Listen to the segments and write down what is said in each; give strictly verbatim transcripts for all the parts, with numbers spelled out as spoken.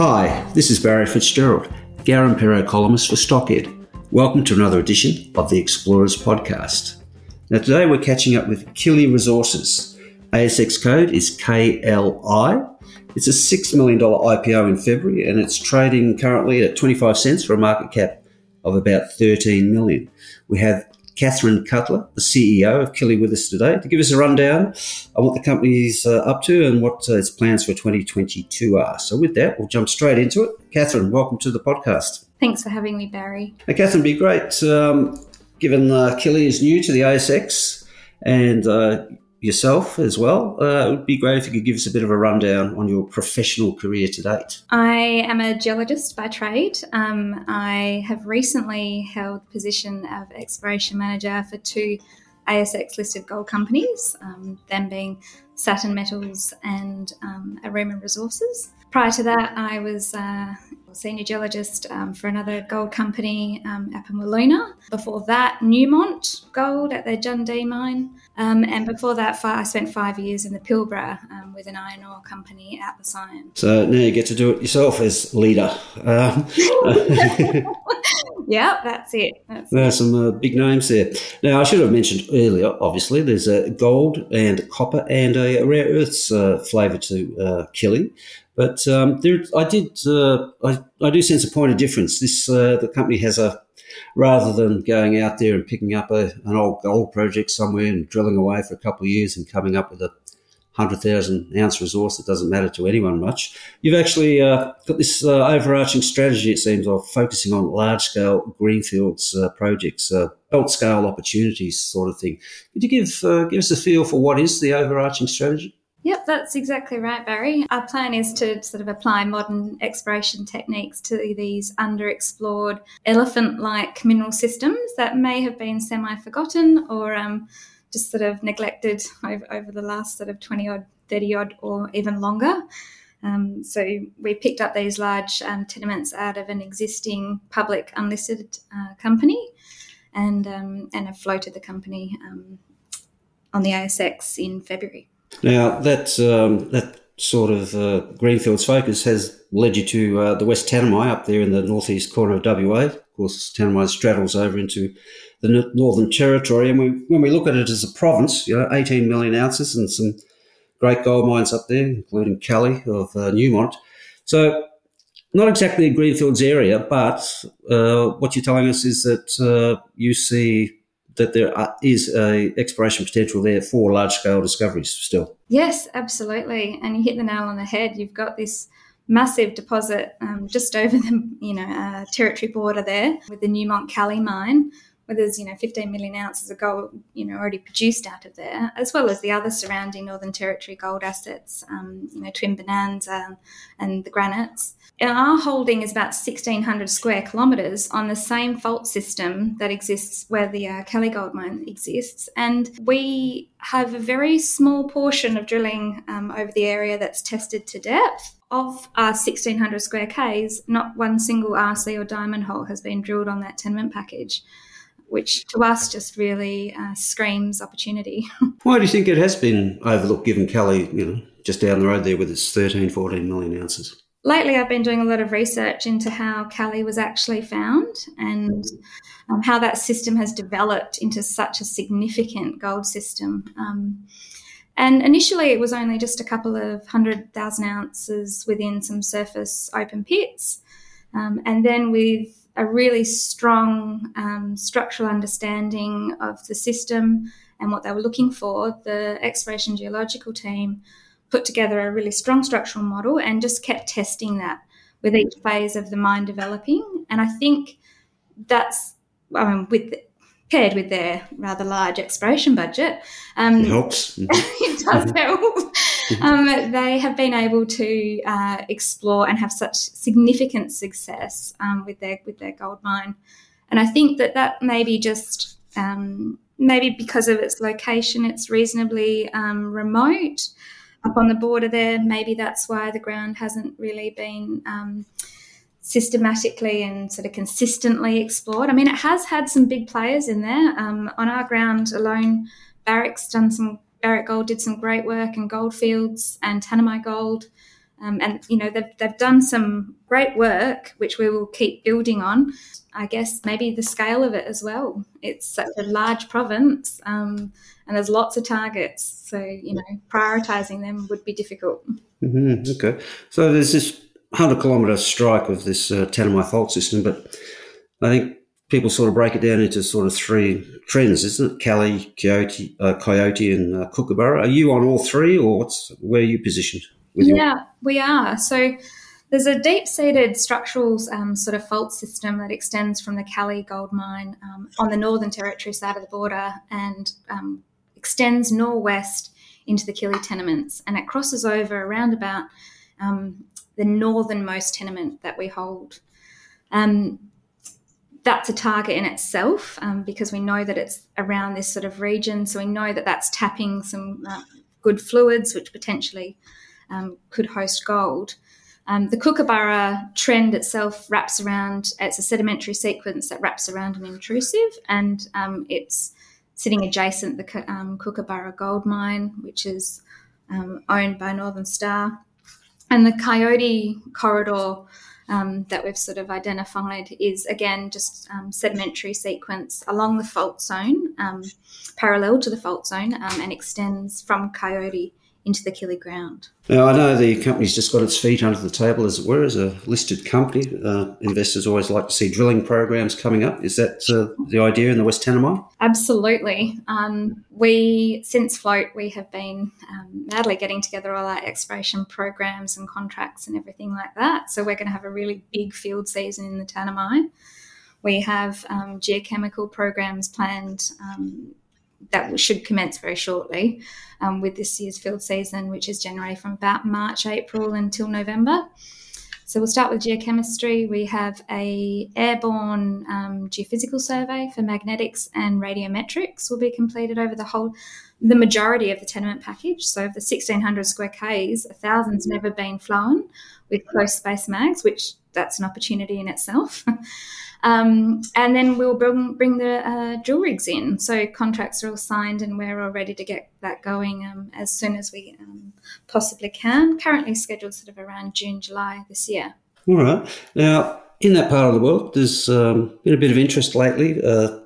Hi, this is Barry Fitzgerald, Garen Perro columnist for StockEd. Welcome to another edition of the Explorers Podcast. Now today we're catching up with Killi Resources. A S X code is K L I. It's a six million dollars I P O in February and it's trading currently at twenty-five cents for a market cap of about thirteen million dollars. We have Catherine Cutler, the C E O of Killi, with us today to give us a rundown on what the company's uh, up to and what uh, its plans for twenty twenty-two are. So with that, we'll jump straight into it. Catherine, welcome to the podcast. Thanks for having me, Barry. Now, Catherine, it'd be great, um, given uh, Killi is new to the A S X and uh, yourself as well, uh, it would be great if you could give us a bit of a rundown on your professional career to date. I am a geologist by trade. Um, I have recently held the position of exploration manager for two A S X-listed gold companies, um, them being Saturn Metals and um, Aruma Resources. Prior to that, I was uh, a senior geologist um, for another gold company, um, Appamaluna. Before that, Newmont Gold at their Jundee mine. Um, and before that, I spent five years in the Pilbara um, with an iron ore company at the Science. So now you get to do it yourself as leader. Um, yeah, that's it. That's there are some uh, big names there. Now, I should have mentioned earlier, obviously, there's a gold and a copper and a rare earths uh, flavour to uh, Killi. But um, there, I did. Uh, I, I do sense a point of difference. This uh, the company has a, rather than going out there and picking up a, an old gold project somewhere and drilling away for a couple of years and coming up with a hundred thousand ounce resource that doesn't matter to anyone much. You've actually uh, got this uh, overarching strategy, it seems, of focusing on large scale greenfields uh, projects, uh, belt scale opportunities, sort of thing. Could you give uh, give us a feel for what is the overarching strategy? Yep, that's exactly right, Barry. Our plan is to sort of apply modern exploration techniques to these underexplored elephant-like mineral systems that may have been semi-forgotten or um, just sort of neglected over, over the last sort of twenty-odd, thirty-odd or even longer. Um, so we picked up these large um, tenements out of an existing public unlisted uh, company and, um, and have floated the company um, on the A S X in February. Now, that um, that sort of uh, greenfields focus has led you to uh, the West Tanami up there in the northeast corner of W A. Of course, Tanami straddles over into the Northern Territory. And we, when we look at it as a province, you know, eighteen million ounces and some great gold mines up there, including Callie of uh, Newmont. So not exactly a greenfields area, but uh, what you're telling us is that uh, you see that there is a exploration potential there for large-scale discoveries still. Yes, absolutely. And you hit the nail on the head. You've got this massive deposit um, just over the you know uh, territory border there with the Newmont-Callie mine, where there's you know fifteen million ounces of gold you know already produced out of there, as well as the other surrounding Northern Territory gold assets, um, you know Twin Bonanza and the granites. And our holding is about sixteen hundred square kilometres on the same fault system that exists where the uh, Callie Gold Mine exists. And we have a very small portion of drilling um, over the area that's tested to depth. Of our sixteen hundred square k's, not one single R C or diamond hole has been drilled on that tenement package, which to us just really uh, screams opportunity. Why do you think it has been overlooked, given Callie, you know, just down the road there with its thirteen, fourteen million ounces? Lately, I've been doing a lot of research into how Callie was actually found and um, how that system has developed into such a significant gold system. Um, and initially, it was only just a couple of hundred thousand ounces within some surface open pits. Um, and then with a really strong um, structural understanding of the system and what they were looking for, the exploration geological team put together a really strong structural model and just kept testing that with each phase of the mine developing. And I think that's, I mean, with paired with their rather large exploration budget. Um, it helps. It does help. um, they have been able to uh, explore and have such significant success um, with their with their gold mine. And I think that that maybe just um, maybe because of its location, it's reasonably um, remote up on the border there. Maybe that's why the ground hasn't really been um, systematically and sort of consistently explored. I mean, it has had some big players in there. Um, on our ground alone, Barrick's done some. Barrick Gold did some great work, and Goldfields and Tanami Gold, um, and you know they've they've done some great work, which we will keep building on. I guess maybe the scale of it as well. It's such a large province, um, and there's lots of targets. So you know, prioritising them would be difficult. Mm-hmm. Okay, so there's this one hundred kilometre strike of this uh, Tanami fault system, but I think people sort of break it down into sort of three trends, isn't it? Callie, Coyote, uh, Coyote and uh, Kookaburra. Are you on all three, or what's where are you positioned? With yeah, your- we are. So there's a deep-seated structural um, sort of fault system that extends from the Callie gold mine um, on the Northern Territory side of the border and um, extends northwest into the Killi tenements, and it crosses over around about um, the northernmost tenement that we hold. Um, That's a target in itself um, because we know that it's around this sort of region. So we know that that's tapping some uh, good fluids, which potentially um, could host gold. Um, the Kookaburra trend itself wraps around, it's a sedimentary sequence that wraps around an intrusive, and um, it's sitting adjacent the um, Kookaburra gold mine, which is um, owned by Northern Star. And the Coyote corridor Um, that we've sort of identified is, again, just um, sedimentary sequence along the fault zone, um, parallel to the fault zone, um, and extends from Coyote into the Killi ground. Now, I know the company's just got its feet under the table, as it were, as a listed company. Uh, investors always like to see drilling programs coming up. Is that uh, the idea in the West Tanami? Absolutely. Um, we, since Float, we have been um, madly getting together all our exploration programs and contracts and everything like that. So we're going to have a really big field season in the Tanami. We have um, geochemical programs planned um that should commence very shortly um, with this year's field season, which is generally from about March, April until November. So we'll start with geochemistry. We have a airborne um, geophysical survey for magnetics and radiometrics will be completed over the whole, the majority of the tenement package. So of the sixteen hundred square k's, a thousand's never been flown with close space mags, which that's an opportunity in itself. Um, and then we'll bring, bring the uh, drill rigs in. So contracts are all signed and we're all ready to get that going um, as soon as we um, possibly can. Currently scheduled sort of around June, July this year. All right. Now, in that part of the world, there's um, been a bit of interest lately uh,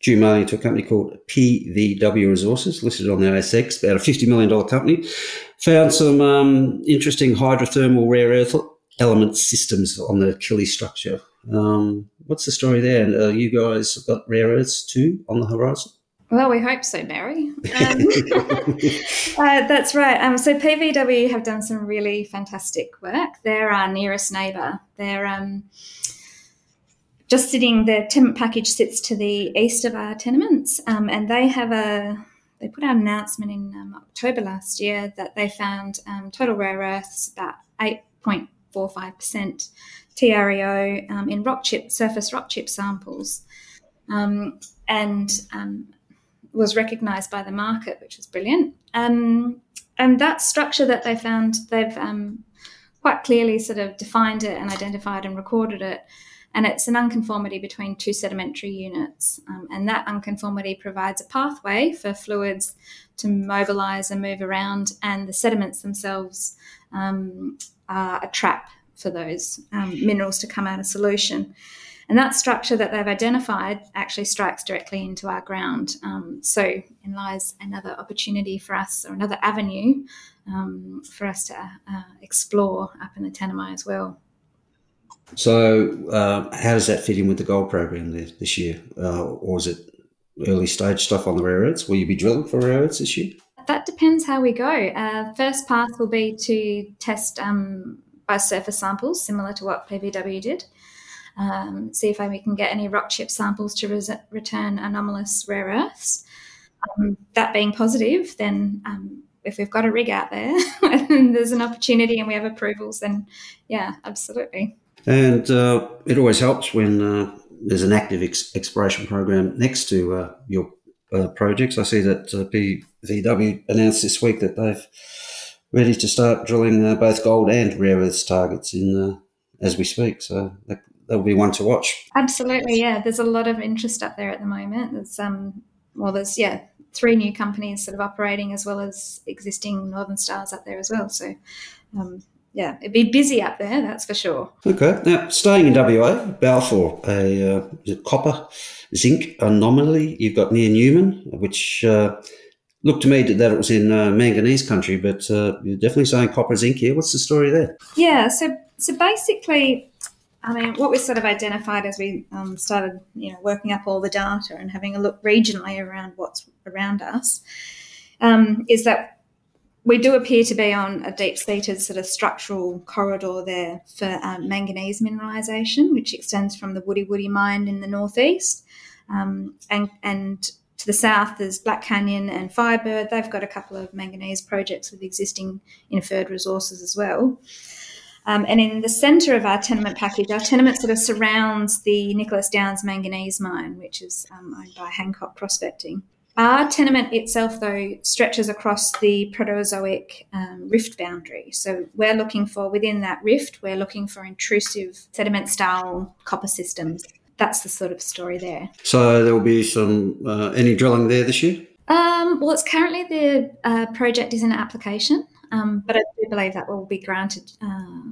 due mainly to a company called P V W Resources, listed on the A S X, about a fifty million dollars company. Found some um, interesting hydrothermal rare earth element systems on the Killi structure. Um, what's the story there? And uh, you guys have got rare earths too on the horizon? Well, we hope so, Barry. Um, uh, that's right. Um, so P V W have done some really fantastic work. They're our nearest neighbour. They're um, just sitting, their tenement package sits to the east of our tenements, um, and they have a... They put out an announcement in um, October last year that they found um, total rare earths about eight point four five percent T R E O um, in rock chip surface rock chip samples, um, and um, was recognised by the market, which was brilliant. Um, and that structure that they found, they've um, quite clearly sort of defined it and identified and recorded it. And it's an unconformity between two sedimentary units. Um, and that unconformity provides a pathway for fluids to mobilise and move around, and the sediments themselves um, are a trap for those um, minerals to come out of solution. And that structure that they've identified actually strikes directly into our ground. Um, so in lies another opportunity for us, or another avenue um, for us to uh, explore up in the Tanami as well. So uh, how does that fit in with the gold program there this year? Uh, or is it early stage stuff on the rare earths? Will you be drilling for rare earths this year? That depends how we go. Uh, first path will be to test um, by surface samples, similar to what P V W did, um, see if we can get any rock chip samples to res- return anomalous rare earths. Um, that being positive, then um, if we've got a rig out there and there's an opportunity and we have approvals, then yeah, absolutely. And uh, it always helps when uh, there's an active ex- exploration program next to uh, your uh, projects. I see that uh, P V W announced this week that they've ready to start drilling uh, both gold and rare earths targets in uh, as we speak. So that, that'll be one to watch. Absolutely, yeah. There's a lot of interest up there at the moment. There's um, well, there's yeah, three new companies sort of operating as well as existing Northern Stars up there as well. So. Um, Yeah, it'd be busy up there, that's for sure. Okay. Now, staying in W A, Balfour, a uh, copper, zinc anomaly you've got near Newman, which uh, looked to me that it was in uh, manganese country, but uh, you're definitely saying copper, zinc here. What's the story there? Yeah, so so basically, I mean, what we sort of identified as we um, started, you know, working up all the data and having a look regionally around what's around us um, is that we do appear to be on a deep-seated sort of structural corridor there for um, manganese mineralisation, which extends from the Woody Woody mine in the northeast, um, and and to the south there's Black Canyon and Firebird. They've got a couple of manganese projects with existing inferred resources as well. Um, and in the centre of our tenement package, our tenement sort of surrounds the Nicholas Downs manganese mine, which is um, owned by Hancock Prospecting. Our tenement itself, though, stretches across the Proterozoic um, rift boundary. So we're looking for, within that rift, we're looking for intrusive sediment-style copper systems. That's the sort of story there. So there will be some, uh, any drilling there this year? Um, well, it's currently the uh, project is in application, um, but I do believe that will be granted, uh,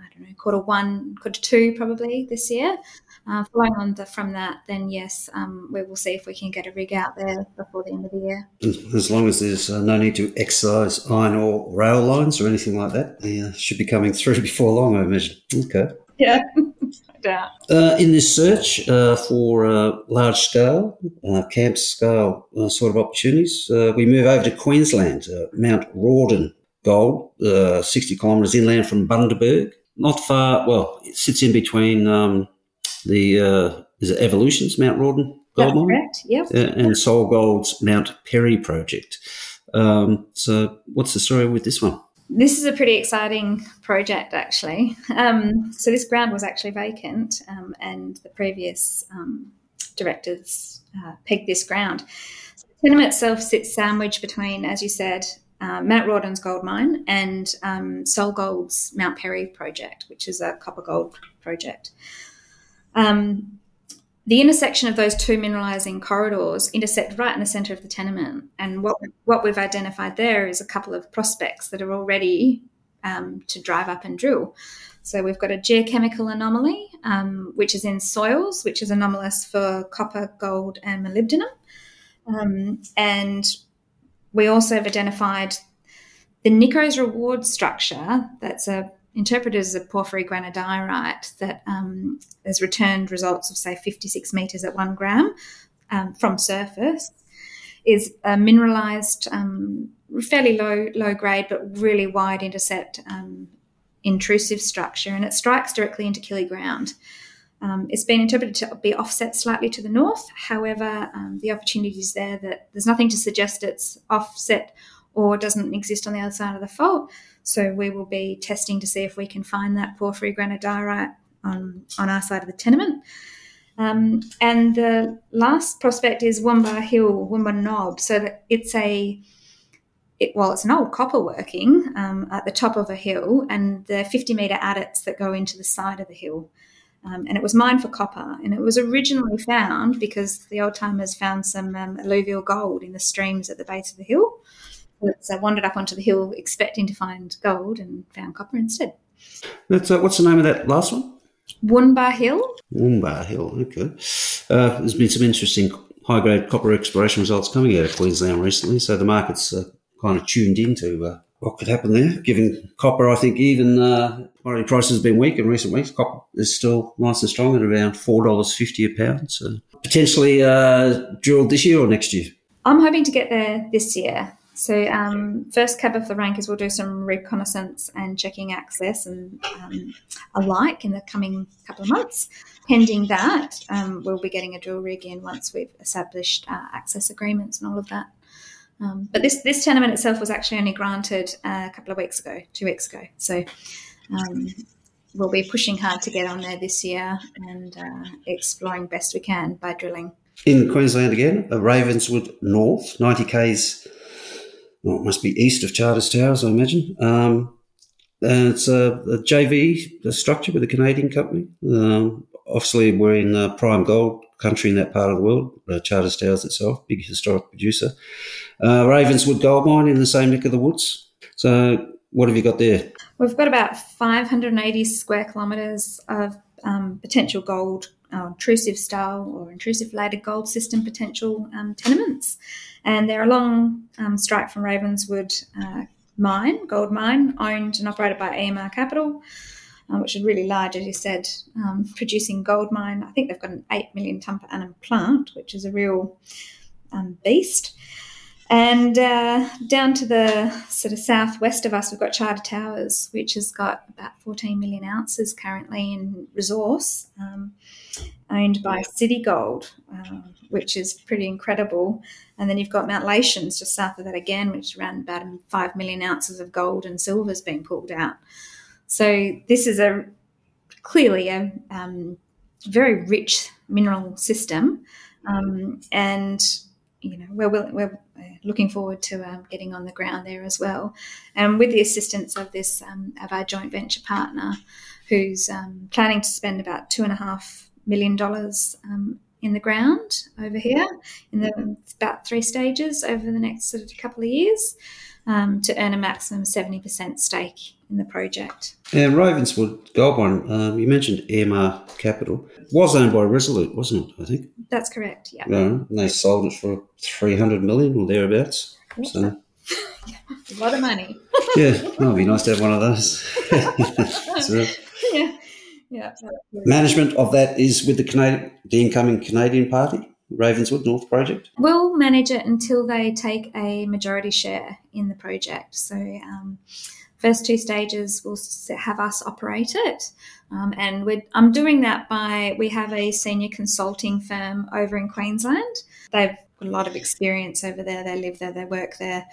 I don't know, quarter one, quarter two probably this year. Uh, following on the, from that, then yes, um, we will see if we can get a rig out there before the end of the year. As long as there's uh, no need to excise iron ore rail lines or anything like that, they uh, should be coming through before long, I imagine. Okay. Yeah, I doubt. Uh, in this search uh, for uh, large-scale, uh, camp-scale uh, sort of opportunities, uh, we move over to Queensland, uh, Mount Rawdon Gold, uh, sixty kilometres inland from Bundaberg. Not far, well, it sits in between... Um, The uh, is it Evolution's Mount Rawdon Gold Mine? Correct, yep. And Sol Gold's Mount Perry project. Um, so what's the story with this one? This is a pretty exciting project, actually. Um, so this ground was actually vacant um, and the previous um, directors uh, pegged this ground. So the tenement itself sits sandwiched between, as you said, Uh, Mount Rawdon's gold mine and um, Sol Gold's Mount Perry project, which is a copper gold project. Um, the intersection of those two mineralising corridors intersect right in the centre of the tenement, and what what we've identified there is a couple of prospects that are already um, to drive up and drill. So we've got a geochemical anomaly, um, which is in soils, which is anomalous for copper, gold and molybdenum. Um, and we also have identified the NICOS reward structure, that's a interpreted as a porphyry granodiorite that um, has returned results of, say, fifty-six metres at one gram um, from surface, is a mineralised, um, fairly low low grade but really wide intercept um, intrusive structure, and it strikes directly into Killi ground. Um, it's been interpreted to be offset slightly to the north. However, um, the opportunity is there that there's nothing to suggest it's offset or doesn't exist on the other side of the fault. So we will be testing to see if we can find that porphyry granodiorite on, on our side of the tenement. Um, and the last prospect is Woonbar Hill, Woonbar Knob. So that it's a, it, well, it's an old copper working um, at the top of a hill, and the fifty metre adits that go into the side of the hill. Um, and it was mined for copper, and it was originally found because the old timers found some um, alluvial gold in the streams at the base of the hill. So I wandered up onto the hill expecting to find gold and found copper instead. That's, uh, what's the name of that last one? Woonbar Hill. Woonbar Hill, okay. Uh, there's been some interesting high-grade copper exploration results coming out of Queensland recently, so the market's uh, kind of tuned into uh, what could happen there, given copper, I think even uh, commodity prices have been weak in recent weeks. Copper is still nice and strong at around four dollars fifty a pound, so potentially uh, drilled this year or next year? I'm hoping to get there this year. So um, first cab of the rank is we'll do some reconnaissance and checking access and um, alike in the coming couple of months. Pending that, um, we'll be getting a drill rig in once we've established uh, access agreements and all of that. Um, but this, this tenement itself was actually only granted uh, a couple of weeks ago, two weeks ago. So um, we'll be pushing hard to get on there this year and uh, exploring best we can by drilling. In Queensland again, Ravenswood North, ninety kays, well, it must be east of Charters Towers, I imagine. Um, and it's a, a J V a structure with a Canadian company. Um, obviously, we're in uh, prime gold country in that part of the world, uh, Charters Towers itself, big historic producer. Uh, Ravenswood Gold Mine in the same neck of the woods. So what have you got there? We've got about five hundred eighty square kilometres of um, potential gold, uh, intrusive style or intrusive layered gold system potential um, tenements. And they're along um, strike from Ravenswood uh, mine, gold mine, owned and operated by A M R Capital, Uh, which is really large, as you said, um, producing gold mine. I think they've got an eight million tonne per annum plant, which is a real um, beast. And uh, down to the sort of southwest of us, we've got Charter Towers, which has got about fourteen million ounces currently in resource, um, owned by City Gold, uh, which is pretty incredible. And then you've got Mount Latians just south of that again, which is around about five million ounces of gold and silver is being pulled out. So this is a clearly a um, very rich mineral system, um, and you know we're we're looking forward to um, getting on the ground there as well, and with the assistance of this um, of our joint venture partner, who's um, planning to spend about two and a half million dollars um, in the ground over here in the about three stages over the next sort of couple of years. Um, to earn a maximum seventy percent stake in the project. And Ravenswood Gold Mine, um, you mentioned A M R Capital, was owned by Resolute, wasn't it, I think? That's correct, yeah. No, and they sold it for three hundred million dollars or thereabouts. So. Yeah, a lot of money. Yeah, well, it would be nice to have one of those. So. Yeah. Yeah. Management of that is with the Canadian, the incoming Canadian party? Ravenswood North project? We'll manage it until they take a majority share in the project. So um, first two stages will have us operate it. Um, and we're, I'm doing that by, we have a senior consulting firm over in Queensland. They've got a lot of experience over there. They live there, they work there.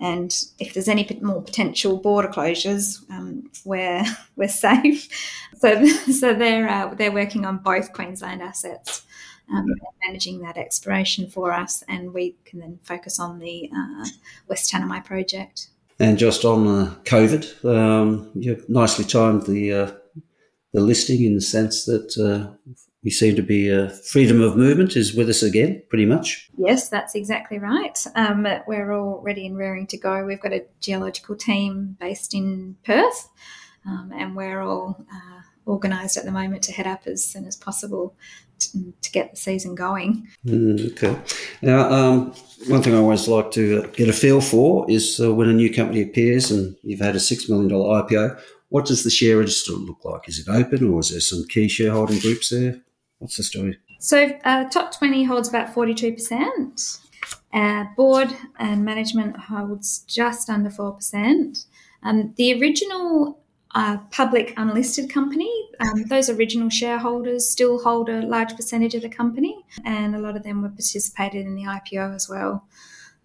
And if there's any more potential border closures, um, we're, we're safe. So, so they're, uh, they're working on both Queensland assets. Um, managing that exploration for us, and we can then focus on the uh, West Tanami project. And just on uh, COVID, um, you nicely timed the uh, the listing in the sense that uh, we seem to be uh, freedom of movement is with us again, pretty much. Yes, that's exactly right. Um, we're all ready and raring to go. We've got a geological team based in Perth, um, and we're all uh, organised at the moment to head up as soon as possible to get the season going. Mm, okay. Now, um, one thing I always like to get a feel for is uh, when a new company appears and you've had a six million dollars I P O, what does the share register look like? Is it open or is there some key shareholding groups there? What's the story? So uh, top twenty holds about forty-two percent. Uh, board and management holds just under four percent. Um, the original Uh, public unlisted company, um, those original shareholders still hold a large percentage of the company, and a lot of them were participated in the I P O as well.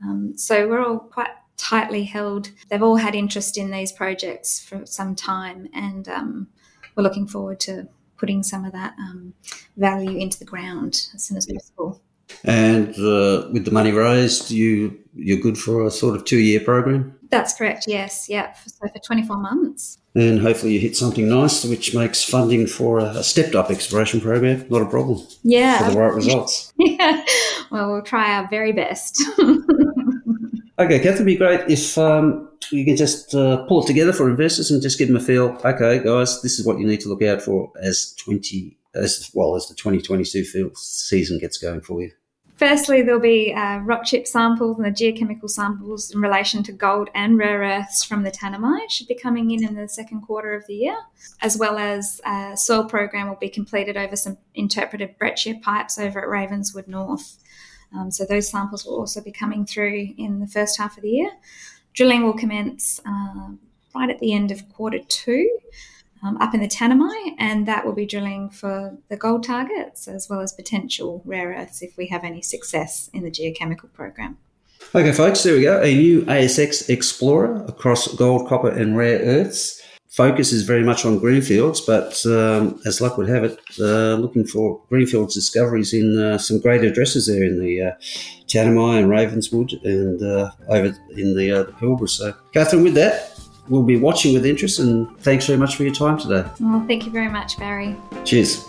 Um, so we're all quite tightly held. They've all had interest in these projects for some time, and um, we're looking forward to putting some of that um, value into the ground as soon as possible. And uh, with the money raised, you, you're good for a sort of two-year program? That's correct, yes, yeah, so for twenty-four months. And hopefully you hit something nice, which makes funding for a stepped-up exploration program not a problem. Yeah. For the right results. Yeah, well, we'll try our very best. Okay, Catherine, it'd be great if um, you can just uh, pull it together for investors and just give them a feel, okay, guys, this is what you need to look out for as twenty as well as the twenty twenty-two field season gets going for you. Firstly, there'll be uh, rock chip samples and the geochemical samples in relation to gold and rare earths from the Tanami should be coming in in the second quarter of the year, as well as a soil program will be completed over some interpreted breccia pipes over at Ravenswood North. Um, so those samples will also be coming through in the first half of the year. Drilling will commence uh, right at the end of quarter two. Um, up in the Tanami, and that will be drilling for the gold targets as well as potential rare earths if we have any success in the geochemical program. Okay, folks, there we go. A new A S X explorer across gold, copper, and rare earths. Focus is very much on greenfields, but um, as luck would have it, uh, looking for greenfields discoveries in uh, some great addresses there in the uh, Tanami and Ravenswood and uh, over in the, uh, the Pilbara. So, Catherine, with that, we'll be watching with interest, and thanks very much for your time today. Well, thank you very much, Barry. Cheers.